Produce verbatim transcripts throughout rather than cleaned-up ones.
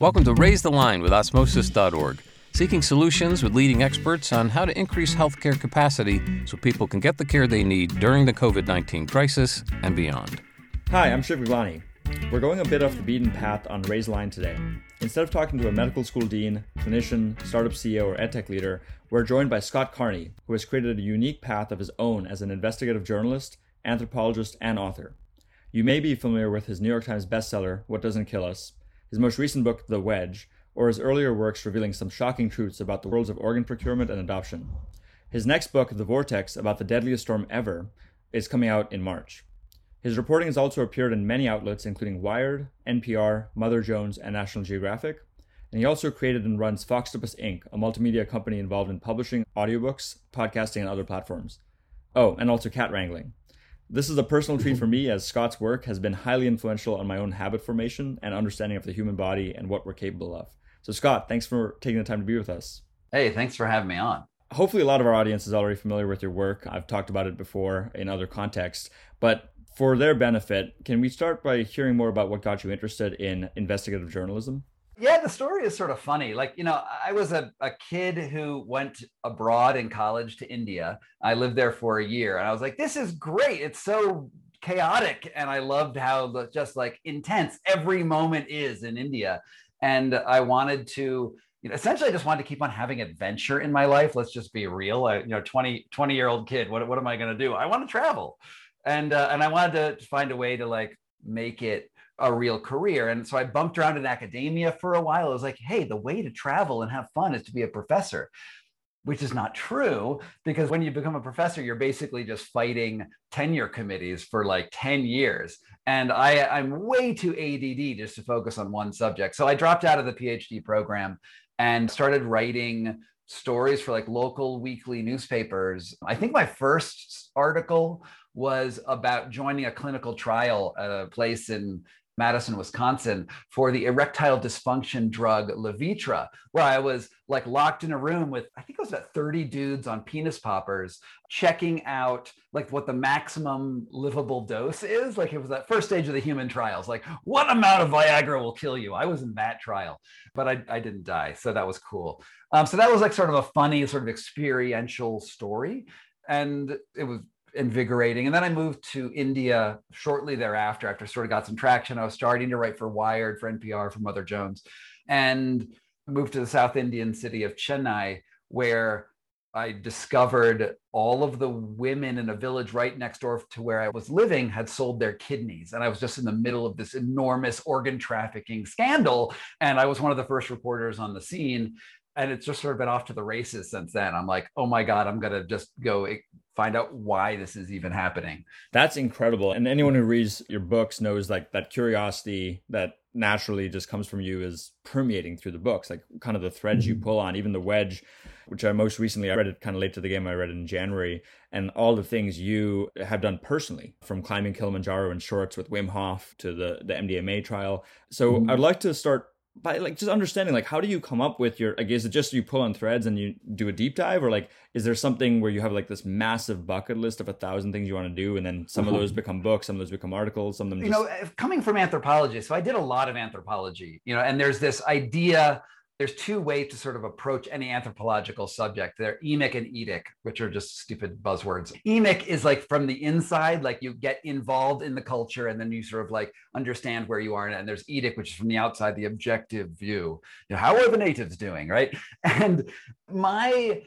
Welcome to Raise the Line with Osmosis dot org, seeking solutions with leading experts on how to increase healthcare capacity so people can get the care they need during the covid nineteen crisis and beyond. Hi, I'm Shiv Gulani. We're going a bit off the beaten path on Raise the Line today. Instead of talking to a medical school dean, clinician, startup C E O, or edtech leader, we're joined by Scott Carney, who has created a unique path of his own as an investigative journalist, anthropologist, and author. You may be familiar with his New York Times bestseller, What Doesn't Kill Us?, his most recent book, The Wedge, or his earlier works revealing some shocking truths about the worlds of organ procurement and adoption. His next book, The Vortex, about the deadliest storm ever, is coming out in March. His reporting has also appeared in many outlets, including Wired, N P R, Mother Jones, and National Geographic. And he also created and runs Foxtopus Incorporated, a multimedia company involved in publishing, audiobooks, podcasting, and other platforms. Oh, and also cat wrangling. This is a personal treat for me, as Scott's work has been highly influential on my own habit formation and understanding of the human body and what we're capable of. So Scott, thanks for taking the time to be with us. Hey, thanks for having me on. Hopefully a lot of our audience is already familiar with your work. I've talked about it before in other contexts, but for their benefit, can we start by hearing more about what got you interested in investigative journalism? Yeah, the story is sort of funny. Like, you know, I was a, a kid who went abroad in college to India. I lived there for a year and I was like, this is great. It's so chaotic. And I loved how just like intense every moment is in India. And I wanted to, you know, essentially I just wanted to keep on having adventure in my life. Let's just be real. I, you know, twenty, twenty year old kid, what, what am I going to do? I want to travel. And, uh, and I wanted to find a way to like make it a real career. And so I bumped around in academia for a while. I was like, hey, the way to travel and have fun is to be a professor, which is not true, because when you become a professor, you're basically just fighting tenure committees for like ten years. And I, I'm way too A D D just to focus on one subject. So I dropped out of the PhD program and started writing stories for like local weekly newspapers. I think my first article was about joining a clinical trial at a place in Madison, Wisconsin, for the erectile dysfunction drug Levitra, where I was like locked in a room with, I think it was about thirty dudes on penis poppers, checking out like what the maximum livable dose is. Like it was that first stage of the human trials, like what amount of Viagra will kill you? I was in that trial, but I, I didn't die. So that was cool. Um, so that was like sort of a funny sort of experiential story. And it was invigorating. And then I moved to India shortly thereafter, after I sort of got some traction. I was starting to write for Wired, for N P R, for Mother Jones, and moved to the South Indian city of Chennai, where I discovered all of the women in a village right next door to where I was living had sold their kidneys. And I was just in the middle of this enormous organ trafficking scandal. And I was one of the first reporters on the scene. And it's just sort of been off to the races since then. I'm like, oh my God, I'm going to just go find out why this is even happening. That's incredible. And anyone who reads your books knows like that curiosity that naturally just comes from you is permeating through the books, like kind of the threads you pull on, even The Wedge, which I most recently, I read it kind of late to the game. I read it in January, and all the things you have done personally, from climbing Kilimanjaro in shorts with Wim Hof to the, the M D M A trial. So mm-hmm. I'd like to start by like just understanding, like, how do you come up with your, like, is it just you pull on threads and you do a deep dive, or like, is there something where you have like this massive bucket list of a thousand things you want to do, and then some of those become books, some of those become articles, some of them just... You know, coming from anthropology, so I did a lot of anthropology, you know, and there's this idea, there's two ways to sort of approach any anthropological subject. They're emic and edic, which are just stupid buzzwords. Emic is like from the inside, like you get involved in the culture and then you sort of like understand where you are. And there's edic, which is from the outside, the objective view. You know, how are the natives doing, right? And my,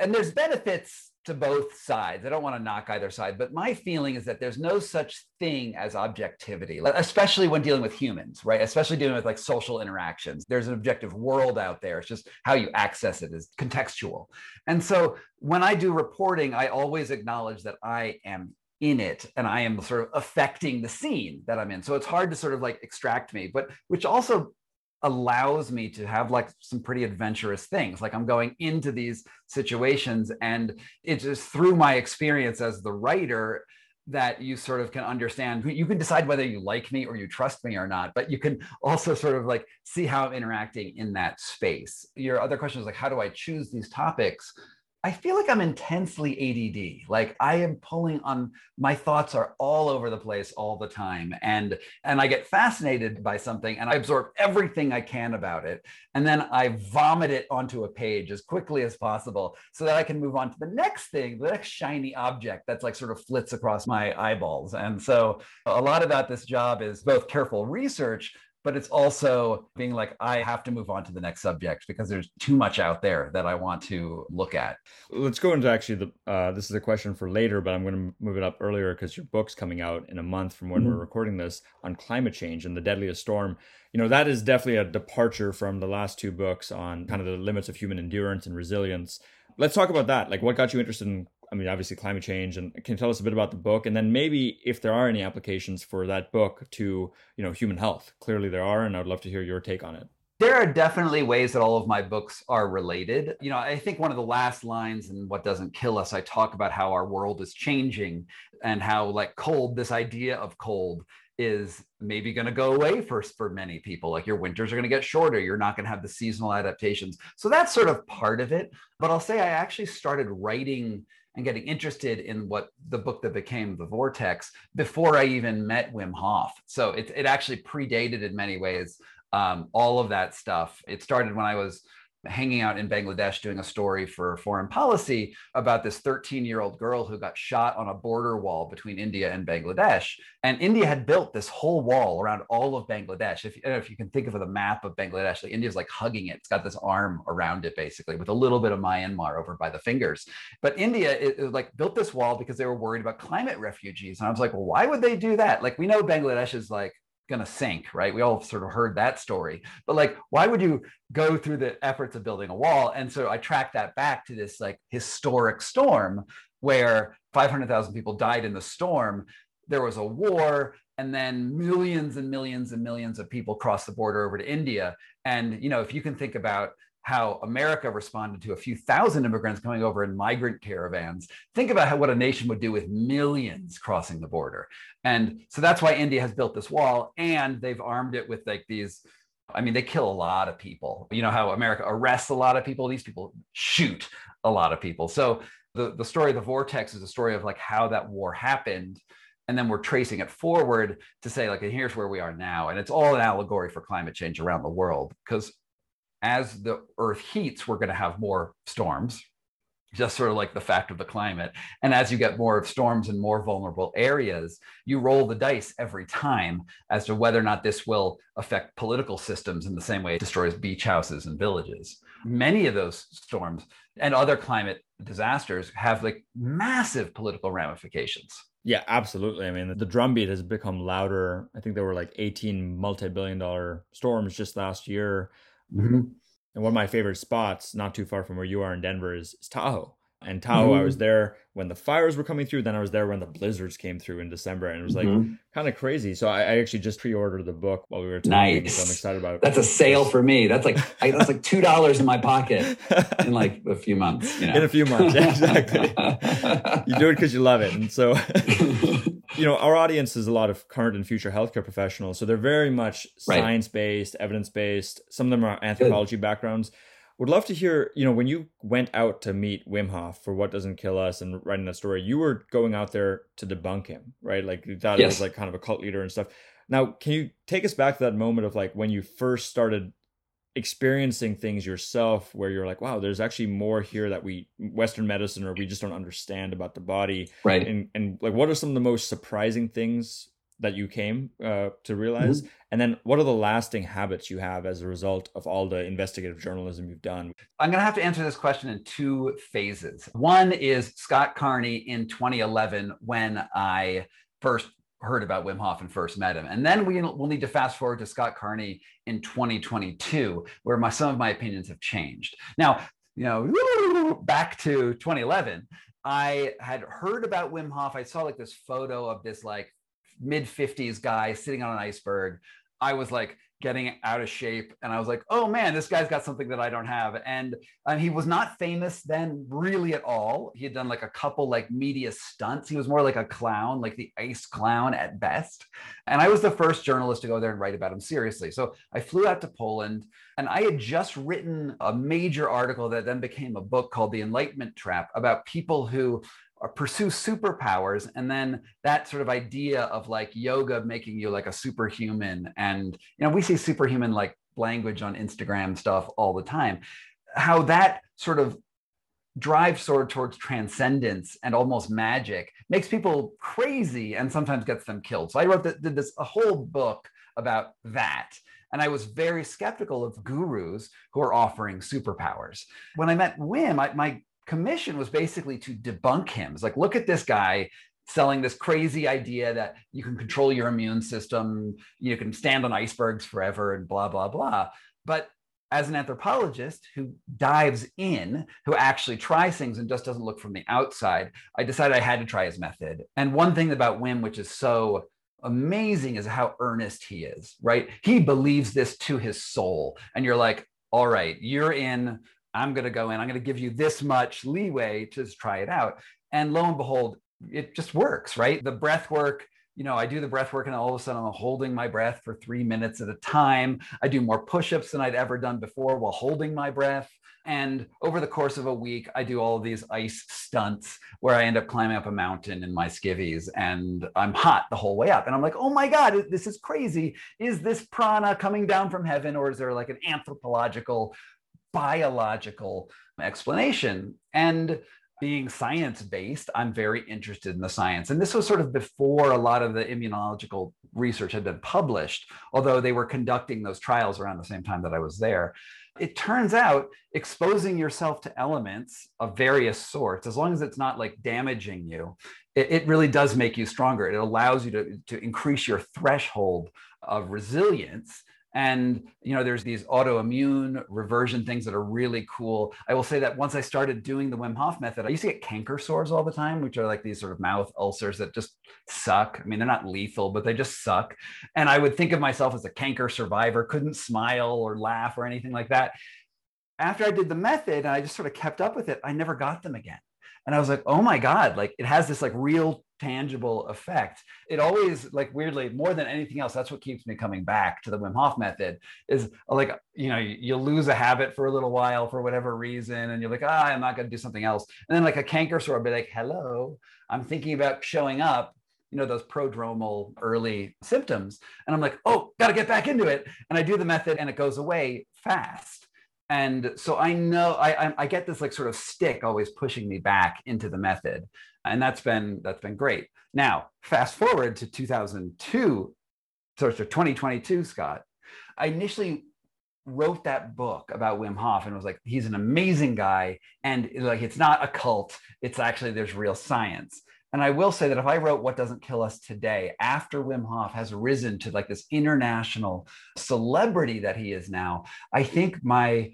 and there's benefits to both sides. I don't want to knock either side, but my feeling is that there's no such thing as objectivity, especially when dealing with humans, right? Especially dealing with like social interactions. There's an objective world out there. It's just how you access it is contextual. And so when I do reporting, I always acknowledge that I am in it and I am sort of affecting the scene that I'm in. So it's hard to sort of like extract me, but which also allows me to have like some pretty adventurous things. Like I'm going into these situations, and it's just through my experience as the writer that you sort of can understand, you can decide whether you like me or you trust me or not, but you can also sort of like see how I'm interacting in that space. Your other question is like, how do I choose these topics? I feel like I'm intensely A D D. Like I am pulling on, my thoughts are all over the place all the time. And, and I get fascinated by something and I absorb everything I can about it. And then I vomit it onto a page as quickly as possible so that I can move on to the next thing, the next shiny object that's like sort of flits across my eyeballs. And so a lot about this job is both careful research, but it's also being like, I have to move on to the next subject because there's too much out there that I want to look at. Let's go into actually, the. Uh, this is a question for later, but I'm going to move it up earlier because your book's coming out in a month from when mm-hmm. we're recording this on climate change and the deadliest storm. You know, that is definitely a departure from the last two books on kind of the limits of human endurance and resilience. Let's talk about that. Like what got you interested in, I mean, obviously climate change, and can you tell us a bit about the book? And then maybe if there are any applications for that book to, you know, human health, clearly there are, and I'd love to hear your take on it. There are definitely ways that all of my books are related. You know, I think one of the last lines in What Doesn't Kill Us, I talk about how our world is changing and how like cold, this idea of cold is maybe going to go away for, for many people. Like your winters are going to get shorter. You're not going to have the seasonal adaptations. So that's sort of part of it. But I'll say I actually started writing and getting interested in what the book that became The Vortex before I even met Wim Hof. So it, it actually predated in many ways um, all of that stuff. It started when I was hanging out in Bangladesh doing a story for foreign policy about this thirteen-year-old girl who got shot on a border wall between India and Bangladesh. And India had built this whole wall around all of Bangladesh. If, if you can think of the map of Bangladesh, like India's like hugging it. It's got this arm around it, basically, with a little bit of Myanmar over by the fingers. But India it, it like built this wall because they were worried about climate refugees. And I was like, well, why would they do that? Like, we know Bangladesh is like, gonna sink, right? We all sort of heard that story, but like, why would you go through the efforts of building a wall? And so I tracked that back to this like historic storm where five hundred thousand people died in the storm. There was a war, and then millions and millions and millions of people crossed the border over to India. And, you know, if you can think about how America responded to a few thousand immigrants coming over in migrant caravans. Think about how, what a nation would do with millions crossing the border. And so that's why India has built this wall, and they've armed it with like these, I mean, they kill a lot of people. You know how America arrests a lot of people, these people shoot a lot of people. So the, the story of The Vortex is a story of like how that war happened. And then we're tracing it forward to say like, and here's where we are now. And it's all an allegory for climate change around the world, because as the earth heats, we're going to have more storms, just sort of like the fact of the climate. And as you get more of storms in more vulnerable areas, you roll the dice every time as to whether or not this will affect political systems in the same way it destroys beach houses and villages. Many of those storms and other climate disasters have like massive political ramifications. Yeah, absolutely. I mean, the drumbeat has become louder. I think there were like eighteen multi-billion dollar storms just last year. Mm-hmm. And one of my favorite spots, not too far from where you are in Denver, is, is Tahoe. And Tahoe, mm-hmm. I was there when the fires were coming through. Then I was there when the blizzards came through in December, and it was like mm-hmm. kind of crazy. So I, I actually just pre-ordered the book while we were talking. Nice. So I'm excited about it. That's a sale for me. That's like I, that's like two dollars in my pocket in like a few months. You know? In a few months, yeah, exactly. You do it because you love it, and so. You know, our audience is a lot of current and future healthcare professionals. So they're very much right. science-based, evidence-based. Some of them are anthropology Good. backgrounds. Would love to hear, you know, when you went out to meet Wim Hof for What Doesn't Kill Us and writing that story, you were going out there to debunk him, right? Like you thought yes. it was like kind of a cult leader and stuff. Now, can you take us back to that moment of like when you first started experiencing things yourself where you're like, wow, there's actually more here that we Western medicine or we just don't understand about the body. Right. And and like, what are some of the most surprising things that you came uh, to realize? Mm-hmm. And then what are the lasting habits you have as a result of all the investigative journalism you've done? I'm going to have to answer this question in two phases. One is Scott Carney in twenty eleven, when I first heard about Wim Hof and first met him. And then we, we'll need to fast forward to Scott Carney in twenty twenty-two, where my, some of my opinions have changed. Now, you know, back to twenty eleven, I had heard about Wim Hof. I saw like this photo of this like mid fifties guy sitting on an iceberg. I was like getting out of shape. And I was like, oh man, this guy's got something that I don't have. And, and he was not famous then really at all. He had done like a couple like media stunts. He was more like a clown, like the ice clown at best. And I was the first journalist to go there and write about him seriously. So I flew out to Poland and I had just written a major article that then became a book called The Enlightenment Trap about people who or pursue superpowers. And then that sort of idea of like yoga making you like a superhuman. And, you know, we see superhuman like language on Instagram stuff all the time, how that sort of drive sort of towards transcendence and almost magic makes people crazy and sometimes gets them killed. So I wrote that, did this a whole book about that. And I was very skeptical of gurus who are offering superpowers. When I met Wim, I, my commission was basically to debunk him. It's like, look at this guy selling this crazy idea that you can control your immune system, you can stand on icebergs forever and blah, blah, blah. But as an anthropologist who dives in, who actually tries things and just doesn't look from the outside, I decided I had to try his method. And one thing about Wim, which is so amazing, is how earnest he is, right? He believes this to his soul. And you're like, all right, you're in, I'm going to go in, I'm going to give you this much leeway to just try it out. And lo and behold, it just works, right? The breath work, you know, I do the breath work and all of a sudden I'm holding my breath for three minutes at a time. I do more push-ups than I'd ever done before while holding my breath. And over the course of a week, I do all of these ice stunts where I end up climbing up a mountain in my skivvies and I'm hot the whole way up. And I'm like, oh my God, this is crazy. Is this prana coming down from heaven, or is there like an anthropological biological explanation? And being science-based, I'm very interested in the science. And this was sort of before a lot of the immunological research had been published, although they were conducting those trials around the same time that I was there. It turns out exposing yourself to elements of various sorts, as long as it's not like damaging you, it, it really does make you stronger. It allows you to, to increase your threshold of resilience. And, you know, there's these autoimmune reversion things that are really cool. I will say that once I started doing the Wim Hof method, I used to get canker sores all the time, which are like these sort of mouth ulcers that just suck. I mean, they're not lethal, but they just suck. And I would think of myself as a canker survivor, couldn't smile or laugh or anything like that. After I did the method and I just sort of kept up with it, I never got them again. And I was like, oh my God, like it has this like real tangible effect. It always, like, weirdly, more than anything else, that's what keeps me coming back to the Wim Hof method, is like, you know, you, you lose a habit for a little while for whatever reason, and you're like, ah, I'm not going to do something else. And then like a canker sore, I'll be like, hello, I'm thinking about showing up, you know, those prodromal early symptoms. And I'm like, oh, got to get back into it. And I do the method and it goes away fast. And so I know I, I, I get this like sort of stick always pushing me back into the method. And that's been, that's been great. Now, fast forward to two thousand two, so it's twenty twenty-two, Scott. I initially wrote that book about Wim Hof and was like, he's an amazing guy. And like, it's not a cult. It's actually, there's real science. And I will say that if I wrote What Doesn't Kill Us today, after Wim Hof has risen to like this international celebrity that he is now, I think my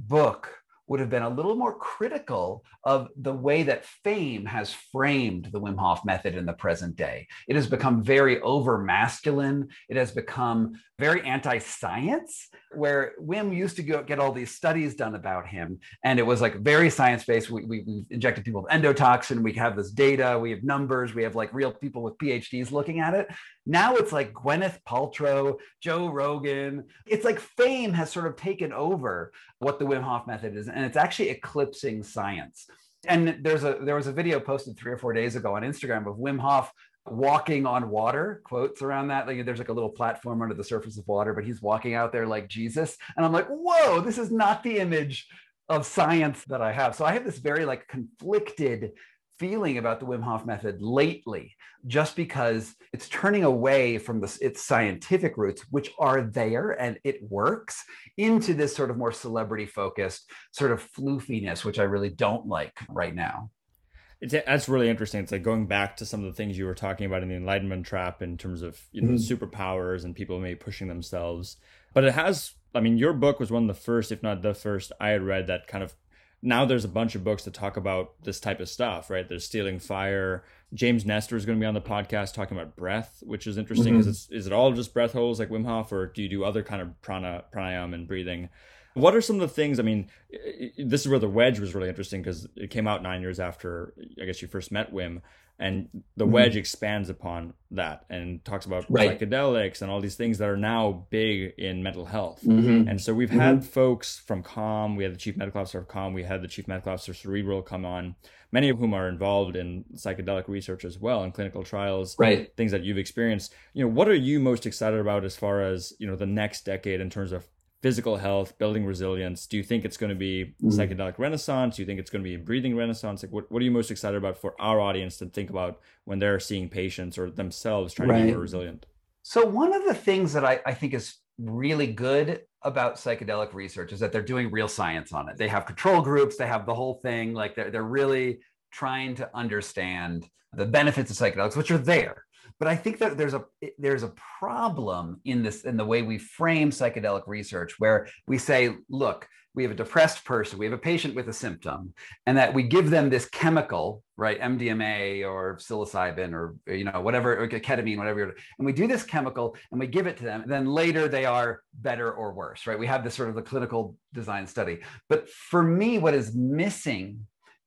book would have been a little more critical of the way that fame has framed the Wim Hof method in the present day. It has become very over-masculine. It has become very anti-science, where Wim used to go get all these studies done about him. And it was like very science-based. We, we, we injected people with endotoxin. We have this data. We have numbers. We have like real people with PhDs looking at it. Now it's like Gwyneth Paltrow, Joe Rogan. It's like fame has sort of taken over what the Wim Hof method is, and it's actually eclipsing science. And there's a there was a video posted three or four days ago on Instagram of Wim Hof walking on water, quotes around that. Like there's like a little platform under the surface of water, but he's walking out there like Jesus. And I'm like, whoa, this is not the image of science that I have. So I have this very like conflicted feeling about the Wim Hof method lately, just because it's turning away from this, its scientific roots, which are there and it works, into this sort of more celebrity focused sort of floofiness, which I really don't like right now. It's, that's really interesting. It's like going back to some of the things you were talking about in the Enlightenment Trap in terms of, you know, mm-hmm. superpowers and people maybe pushing themselves. But it has, I mean, your book was one of the first, if not the first I had read that kind of now there's a bunch of books that talk about this type of stuff, right? There's Stealing Fire. James Nestor is going to be on the podcast talking about breath, which is interesting because mm-hmm. is it all just breath holds like Wim Hof, or do you do other kind of prana, pranayama and breathing? What are some of the things? I mean, this is where The Wedge was really interesting because it came out nine years after, I guess, you first met Wim. And The Wedge mm-hmm. expands upon that and talks about right. psychedelics and all these things that are now big in mental health. Mm-hmm. And so we've mm-hmm. had folks from Calm, we had the chief medical officer of Calm, we had the chief medical officer of Cerebral come on, many of whom are involved in psychedelic research as well and clinical trials, right. things that you've experienced. You know, what are you most excited about as far as, you know, the next decade in terms of physical health, building resilience? Do you think it's going to be mm. psychedelic renaissance? Do you think it's going to be a breathing renaissance? Like, what, what are you most excited about for our audience to think about when they're seeing patients or themselves trying right. to be more resilient? So one of the things that I, I think is really good about psychedelic research is that they're doing real science on it. They have control groups, they have the whole thing. Like they're, they're really trying to understand the benefits of psychedelics, which are there. But I think that there's a there's a problem in this in the way we frame psychedelic research, where we say, look, we have a depressed person, we have a patient with a symptom, and that we give them this chemical, right, M D M A or psilocybin or, you know, whatever, or ketamine, whatever, and we do this chemical and we give it to them, and then later they are better or worse, right? We have this sort of the clinical design study. But for me, what is missing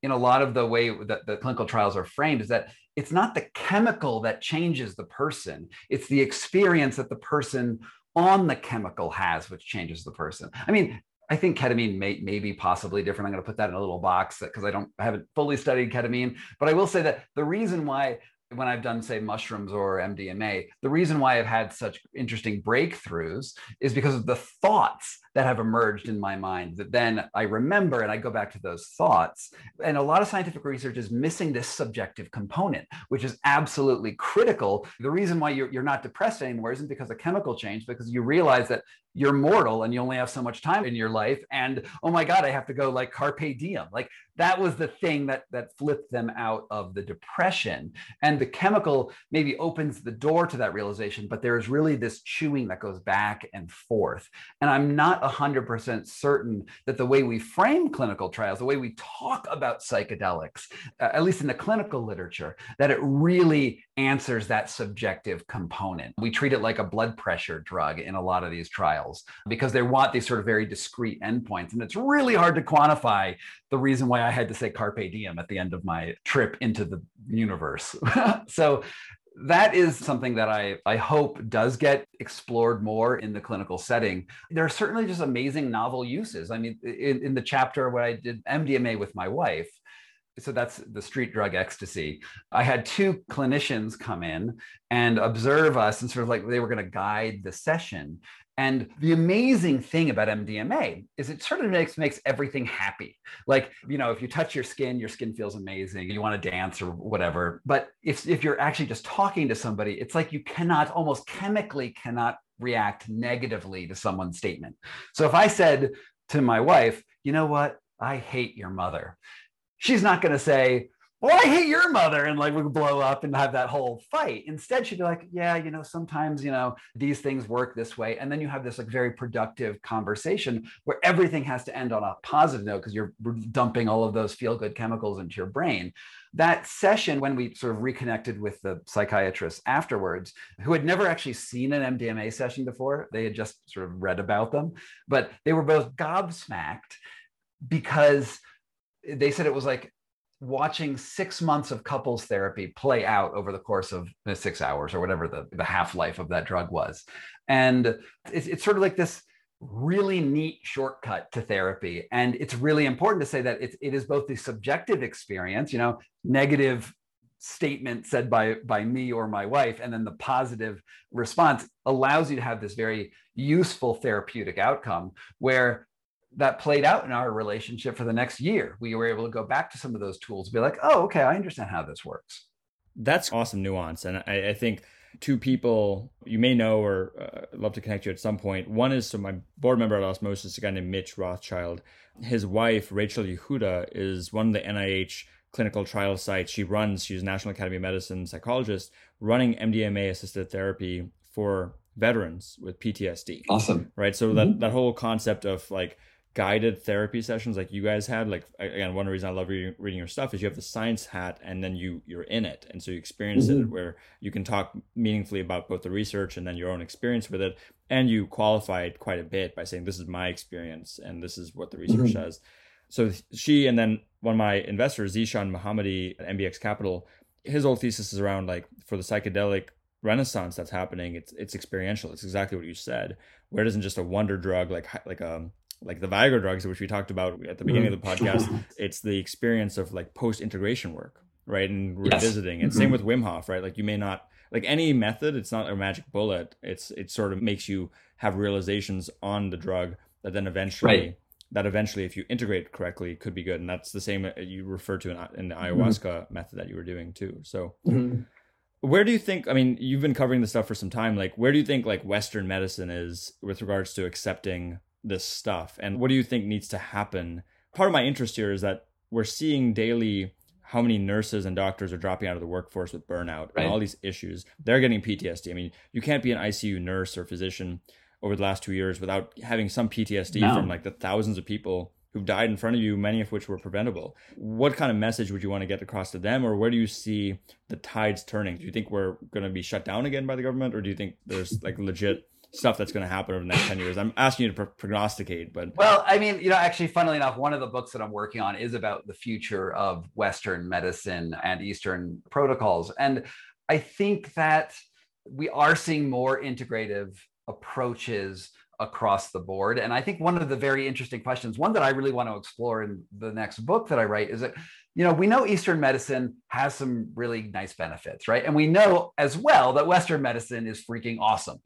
in a lot of the way that the clinical trials are framed is that it's not the chemical that changes the person. It's the experience that the person on the chemical has, which changes the person. I mean, I think ketamine may, may be possibly different. I'm going to put that in a little box because I don't, I haven't fully studied ketamine, but I will say that the reason why, when I've done, say, mushrooms or M D M A, the reason why I've had such interesting breakthroughs is because of the thoughts that have emerged in my mind that then I remember and I go back to those thoughts. And a lot of scientific research is missing this subjective component, which is absolutely critical. The reason why you're, you're not depressed anymore isn't because of chemical change, because you realize that you're mortal and you only have so much time in your life. And, oh my God, I have to go like carpe diem. Like that was the thing that, that flipped them out of the depression. And the chemical maybe opens the door to that realization, but there is really this chewing that goes back and forth. And I'm not one hundred percent certain that the way we frame clinical trials, the way we talk about psychedelics, uh, at least in the clinical literature, that it really answers that subjective component. We treat it like a blood pressure drug in a lot of these trials, because they want these sort of very discrete endpoints. And it's really hard to quantify the reason why I had to say carpe diem at the end of my trip into the universe. So that is something that I, I hope does get explored more in the clinical setting. There are certainly just amazing novel uses. I mean, in, in the chapter where I did M D M A with my wife, so that's the street drug ecstasy. I had two clinicians come in and observe us and sort of like they were going to guide the session. And the amazing thing about M D M A is it sort of makes, makes everything happy. Like, you know, if you touch your skin, your skin feels amazing. You want to dance or whatever. But if, if you're actually just talking to somebody, it's like you cannot, almost chemically cannot react negatively to someone's statement. So if I said to my wife, you know what? I hate your mother. She's not going to say, well, I hate your mother, and like we would blow up and have that whole fight. Instead, she'd be like, yeah, you know, sometimes, you know, these things work this way. And then you have this like very productive conversation where everything has to end on a positive note because you're dumping all of those feel-good chemicals into your brain. That session, when we sort of reconnected with the psychiatrist afterwards, who had never actually seen an M D M A session before, they had just sort of read about them, but they were both gobsmacked because they said it was like watching six months of couples therapy play out over the course of six hours or whatever the, the half-life of that drug was. And it's, it's sort of like this really neat shortcut to therapy. And it's really important to say that it's, it is both the subjective experience, you know, negative statement said by, by me or my wife, and then the positive response allows you to have this very useful therapeutic outcome where that played out in our relationship for the next year. We were able to go back to some of those tools and be like, oh, okay, I understand how this works. That's awesome nuance. And I, I think two people you may know or uh, love to connect you at some point. One is, so my board member at Osmosis, a guy named Mitch Rothschild. His wife, Rachel Yehuda, is one of the N I H clinical trial sites. She runs, she's a National Academy of Medicine psychologist, running M D M A-assisted therapy for veterans with P T S D. Awesome. Right? So mm-hmm. that, that whole concept of like, guided therapy sessions like you guys had. Like, again, one reason I love re reading your stuff is you have the science hat and then you, you're in it. And so you experience mm-hmm. it, where you can talk meaningfully about both the research and then your own experience with it. And you qualify it quite a bit by saying, this is my experience and this is what the research mm-hmm. says. So she, and then one of my investors, Zishan Mohammadi at M B X Capital, his whole thesis is around, like, for the psychedelic renaissance that's happening, it's it's experiential. It's exactly what you said, where it isn't just a wonder drug like like um like the Viagra drugs, which we talked about at the beginning of the podcast. It's the experience of, like, post integration work, right? And revisiting. Yes. And same with Wim Hof, right? Like, you may not like any method. It's not a magic bullet. It's it sort of makes you have realizations on the drug that then eventually. Right. That eventually, if you integrate correctly, could be good. And that's the same you refer to in, in the ayahuasca mm-hmm. method that you were doing too. So mm-hmm. where do you think, I mean, you've been covering this stuff for some time, like, where do you think, like, Western medicine is with regards to accepting this stuff? And what do you think needs to happen? Part of my interest here is that we're seeing daily how many nurses and doctors are dropping out of the workforce with burnout right. and all these issues. They're getting P T S D. I mean, you can't be an I C U nurse or physician over the last two years without having some P T S D no. from, like, the thousands of people who've died in front of you, many of which were preventable. What kind of message would you want to get across to them? Or where do you see the tides turning? Do you think we're going to be shut down again by the government? Or do you think there's, like, legit stuff that's going to happen over the next ten years? I'm asking you to pro prognosticate, but. Well, I mean, you know, actually, funnily enough, one of the books that I'm working on is about the future of Western medicine and Eastern protocols. And I think that we are seeing more integrative approaches across the board. And I think one of the very interesting questions, one that I really want to explore in the next book that I write, is that, you know, we know Eastern medicine has some really nice benefits, right? And we know as well that Western medicine is freaking awesome.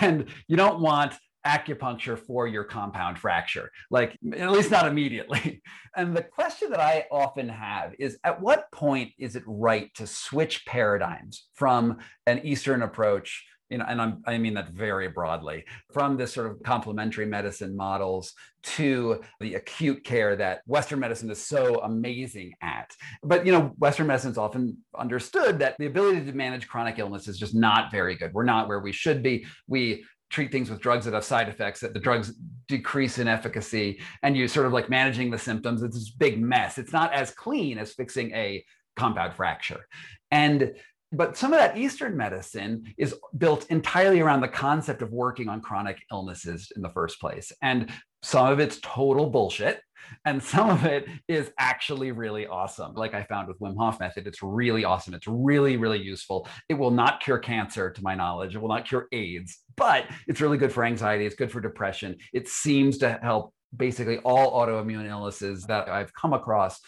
And you don't want acupuncture for your compound fracture, like, at least not immediately. And the question that I often have is, at what point is it right to switch paradigms from an Eastern approach, you know, and I'm, I mean that very broadly, from this sort of complementary medicine models to the acute care that Western medicine is so amazing at? But, you know, Western medicine's often understood that the ability to manage chronic illness is just not very good. We're not where we should be. We treat things with drugs that have side effects, that the drugs decrease in efficacy, and you sort of, like, managing the symptoms. It's this big mess. It's not as clean as fixing a compound fracture. And But some of that Eastern medicine is built entirely around the concept of working on chronic illnesses in the first place. And some of it's total bullshit. And some of it is actually really awesome. Like I found with Wim Hof method, it's really awesome. It's really, really useful. It will not cure cancer, to my knowledge. It will not cure AIDS, but it's really good for anxiety. It's good for depression. It seems to help basically all autoimmune illnesses that I've come across.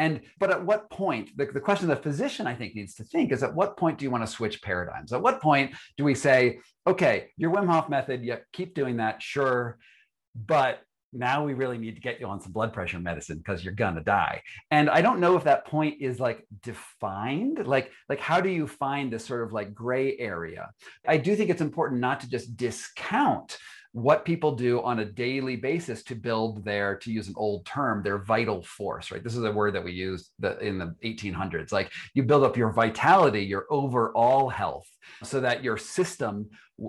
And, but at what point, the, the question the physician, I think, needs to think is, at what point do you want to switch paradigms? At what point do we say, okay, your Wim Hof method, yeah, keep doing that, sure, but now we really need to get you on some blood pressure medicine because you're gonna die. And I don't know if that point is, like, defined. Like, like how do you find this sort of, like, gray area? I do think it's important not to just discount what people do on a daily basis to build their, to use an old term, their vital force, right? This is a word that we used the, in the eighteen hundreds. Like, you build up your vitality, your overall health, so that your system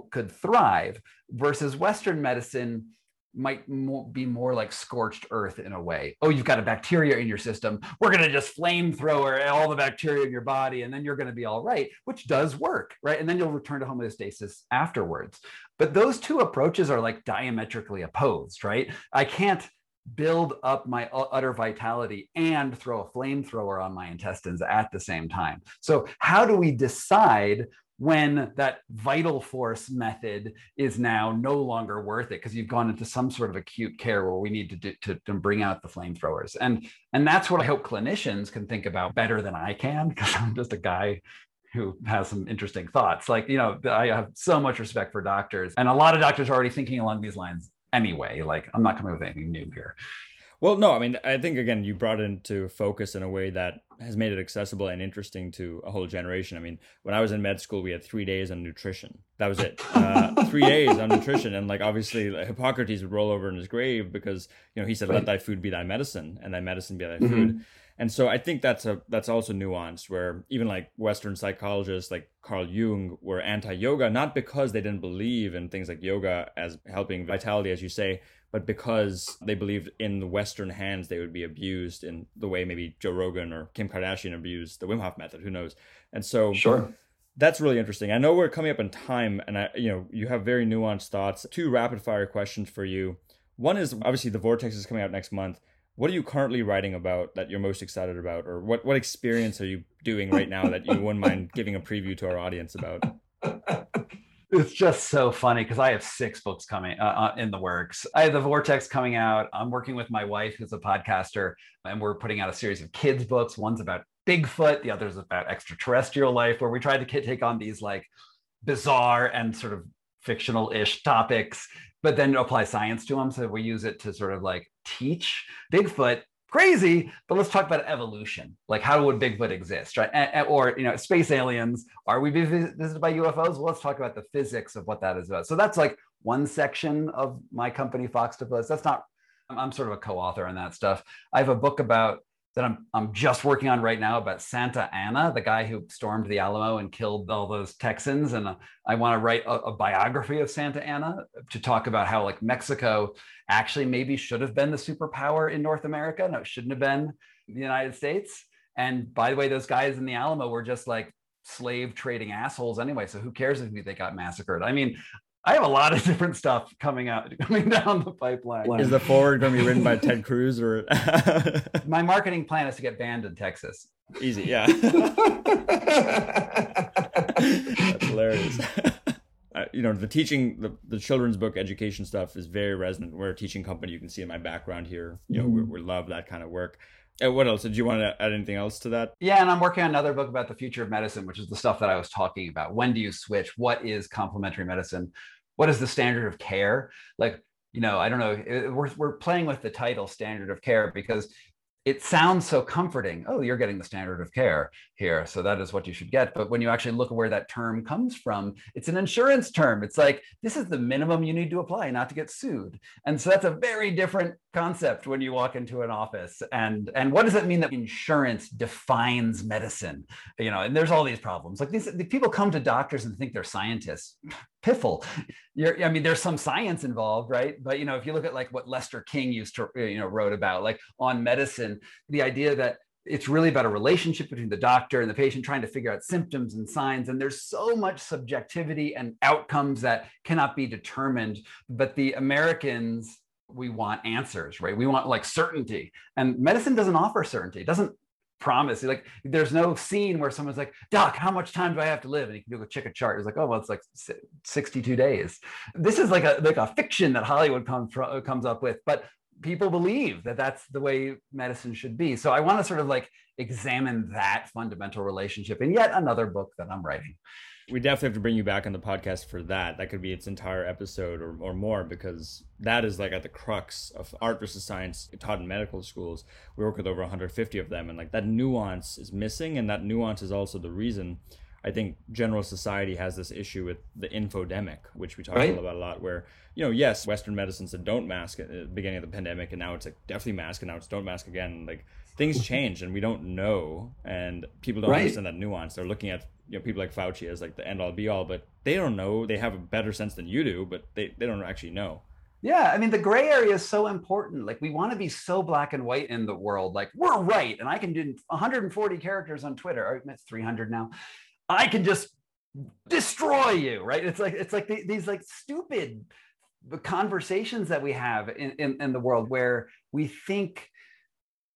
could thrive, versus Western medicine might mo be more like scorched earth in a way. Oh, you've got a bacteria in your system. We're going to just flamethrower all the bacteria in your body, and then you're going to be all right, which does work, right? And then you'll return to homeostasis afterwards. But those two approaches are, like, diametrically opposed, right? I can't build up my utter vitality and throw a flamethrower on my intestines at the same time. So how do we decide when that vital force method is now no longer worth it because you've gone into some sort of acute care where we need to, do, to, to bring out the flamethrowers? And, and that's what I hope clinicians can think about better than I can, because I'm just a guy who has some interesting thoughts. Like, you know, I have so much respect for doctors, and a lot of doctors are already thinking along these lines anyway. Like, I'm not coming with anything new here. Well, no, I mean, I think, again, you brought it into focus in a way that has made it accessible and interesting to a whole generation. I mean, when I was in med school, we had three days on nutrition. That was it. Uh, three days on nutrition. And, like, obviously, like, Hippocrates would roll over in his grave because, you know, he said, let thy food be thy medicine and thy medicine be thy mm-hmm. food. And so I think that's a that's also nuanced, where even, like, Western psychologists like Carl Jung were anti-yoga, not because they didn't believe in things like yoga as helping vitality, as you say, but because they believed in the Western hands, they would be abused in the way maybe Joe Rogan or Kim Kardashian abused the Wim Hof method, who knows? And so sure. That's really interesting. I know we're coming up in time, and I, you know, you have very nuanced thoughts. Two rapid fire questions for you. One is obviously The Vortex is coming out next month. What are you currently writing about that you're most excited about? Or what, what experience are you doing right now that you wouldn't mind giving a preview to our audience about? It's just so funny because I have six books coming uh, in the works. I have The Vortex coming out. I'm working with my wife, who's a podcaster, and we're putting out a series of kids books. One's about Bigfoot. The other's about extraterrestrial life, where we try to take on these like bizarre and sort of fictional-ish topics, but then apply science to them. So we use it to sort of like teach Bigfoot. Crazy, but let's talk about evolution. Like, how would Bigfoot exist, right? And, and, or, you know, space aliens. Are we visited by U F Os? Well, let's talk about the physics of what that is about. So that's like one section of my company, Foxtopus. That's not, I'm sort of a co-author on that stuff. I have a book about that I'm, I'm just working on right now about Santa Anna, the guy who stormed the Alamo and killed all those Texans. And uh, I want to write a, a biography of Santa Anna to talk about how like Mexico actually maybe should have been the superpower in North America. No, it shouldn't have been the United States. And by the way, those guys in the Alamo were just like slave trading assholes anyway. So who cares if they got massacred? I mean, I have a lot of different stuff coming out, coming down the pipeline. Is the forward going to be written by Ted Cruz or? My marketing plan is to get banned in Texas. Easy, yeah. That's hilarious. Uh, you know, the teaching, the, the children's book education stuff is very resonant. We're a teaching company. You can see in my background here. You know, mm-hmm. we, we love that kind of work. And what else? Did you want to add anything else to that? Yeah, and I'm working on another book about the future of medicine, which is the stuff that I was talking about. When do you switch? What is complementary medicine? What is the standard of care? Like, you know, I don't know. We're, we're playing with the title standard of care because it sounds so comforting. Oh, you're getting the standard of care here. So that is what you should get. But when you actually look at where that term comes from, it's an insurance term. It's like, this is the minimum you need to apply not to get sued. And so that's a very different concept when you walk into an office. And, and what does it mean that insurance defines medicine? You know, and there's all these problems. Like these the people come to doctors and think they're scientists. Piffle. You're, I mean, there's some science involved, right? But, you know, if you look at like what Lester King used to, you know, wrote about, like on medicine, the idea that it's really about a relationship between the doctor and the patient trying to figure out symptoms and signs. And there's so much subjectivity and outcomes that cannot be determined. But the Americans, we want answers, right? We want like certainty. And medicine doesn't offer certainty. It doesn't promise. Like there's no scene where someone's like, doc, how much time do I have to live? And you can go check a chart. It's like, oh, well, it's like sixty-two days. This is like a like a fiction that Hollywood comes comes up with, but people believe that that's the way medicine should be. So I want to sort of like examine that fundamental relationship in yet another book that I'm writing. We definitely have to bring you back on the podcast for that. That could be its entire episode or, or more, because that is like at the crux of art versus science taught in medical schools. We work with over one hundred fifty of them, and like that nuance is missing. And that nuance is also the reason I think general society has this issue with the infodemic, which we talk right. about a lot, where, you know, yes, Western medicine said don't mask at the beginning of the pandemic, and now it's like definitely mask, and now it's don't mask again. Like things change and we don't know, and people don't right. understand that nuance. They're looking at, you know, people like Fauci as like the end all be all, but they don't know. They have a better sense than you do, but they, they don't actually know. Yeah, I mean, the gray area is so important. Like, we want to be so black and white in the world. Like, we're right, and I can do one hundred forty characters on Twitter. It's three hundred now. I can just destroy you, right? It's like it's like the, these like stupid conversations that we have in, in, in the world where we think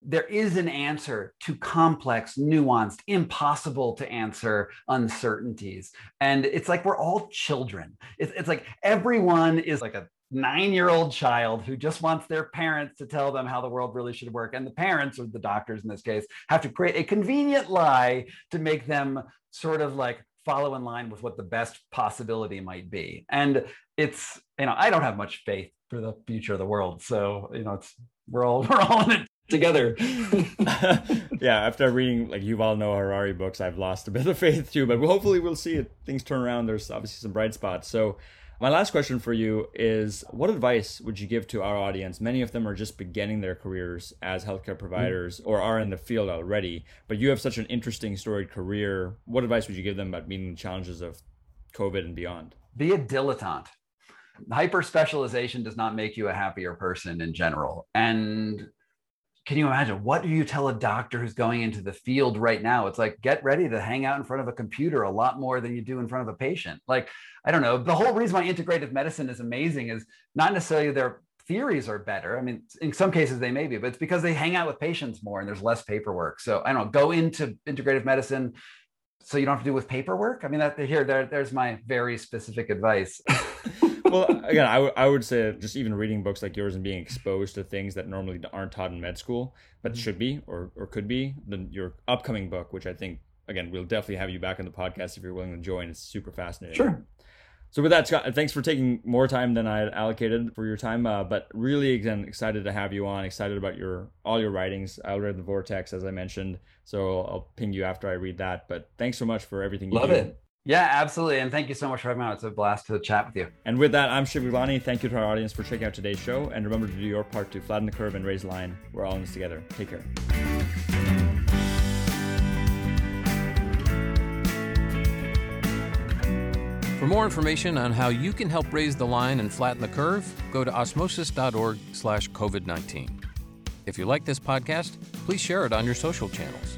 there is an answer to complex, nuanced, impossible to answer uncertainties. And it's like we're all children. It's, it's like everyone is like a nine-year-old child who just wants their parents to tell them how the world really should work. And the parents, or the doctors in this case, have to create a convenient lie to make them sort of like follow in line with what the best possibility might be. And it's, you know, I don't have much faith for the future of the world. So, you know, it's, we're all, we're all in it together. Yeah. After reading like Yuval Noah Harari books, I've lost a bit of faith too, but hopefully we'll see it. Things turn around. There's obviously some bright spots. So my last question for you is, what advice would you give to our audience? Many of them are just beginning their careers as healthcare providers or are in the field already, but you have such an interesting storied career. What advice would you give them about meeting the challenges of COVID and beyond? Be a dilettante. hyper-specialization does not make you a happier person in general. And can you imagine? What do you tell a doctor who's going into the field right now? It's like, get ready to hang out in front of a computer a lot more than you do in front of a patient. Like, I don't know. The whole reason why integrative medicine is amazing is not necessarily their theories are better. I mean, in some cases they may be, but it's because they hang out with patients more and there's less paperwork. So I don't know, go into integrative medicine so you don't have to do with paperwork. I mean, that here, there, there's my very specific advice. Well, again, I, w- I would say just even reading books like yours and being exposed to things that normally aren't taught in med school, but should be or, or could be, then your upcoming book, which I think, again, we'll definitely have you back on the podcast if you're willing to join. It's super fascinating. Sure. So with that, Scott, thanks for taking more time than I had allocated for your time, uh, but really, again, excited to have you on, excited about your all your writings. I read The Vortex, as I mentioned, so I'll, I'll ping you after I read that. But thanks so much for everything you Love do. Love it. Yeah, absolutely. And thank you so much for having me on. It's a blast to chat with you. And with that, I'm Shiv Gulani. Thank you to our audience for checking out today's show. And remember to do your part to flatten the curve and raise the line. We're all in this together. Take care. For more information on how you can help raise the line and flatten the curve, go to osmosis dot org slash covid nineteen. If you like this podcast, please share it on your social channels.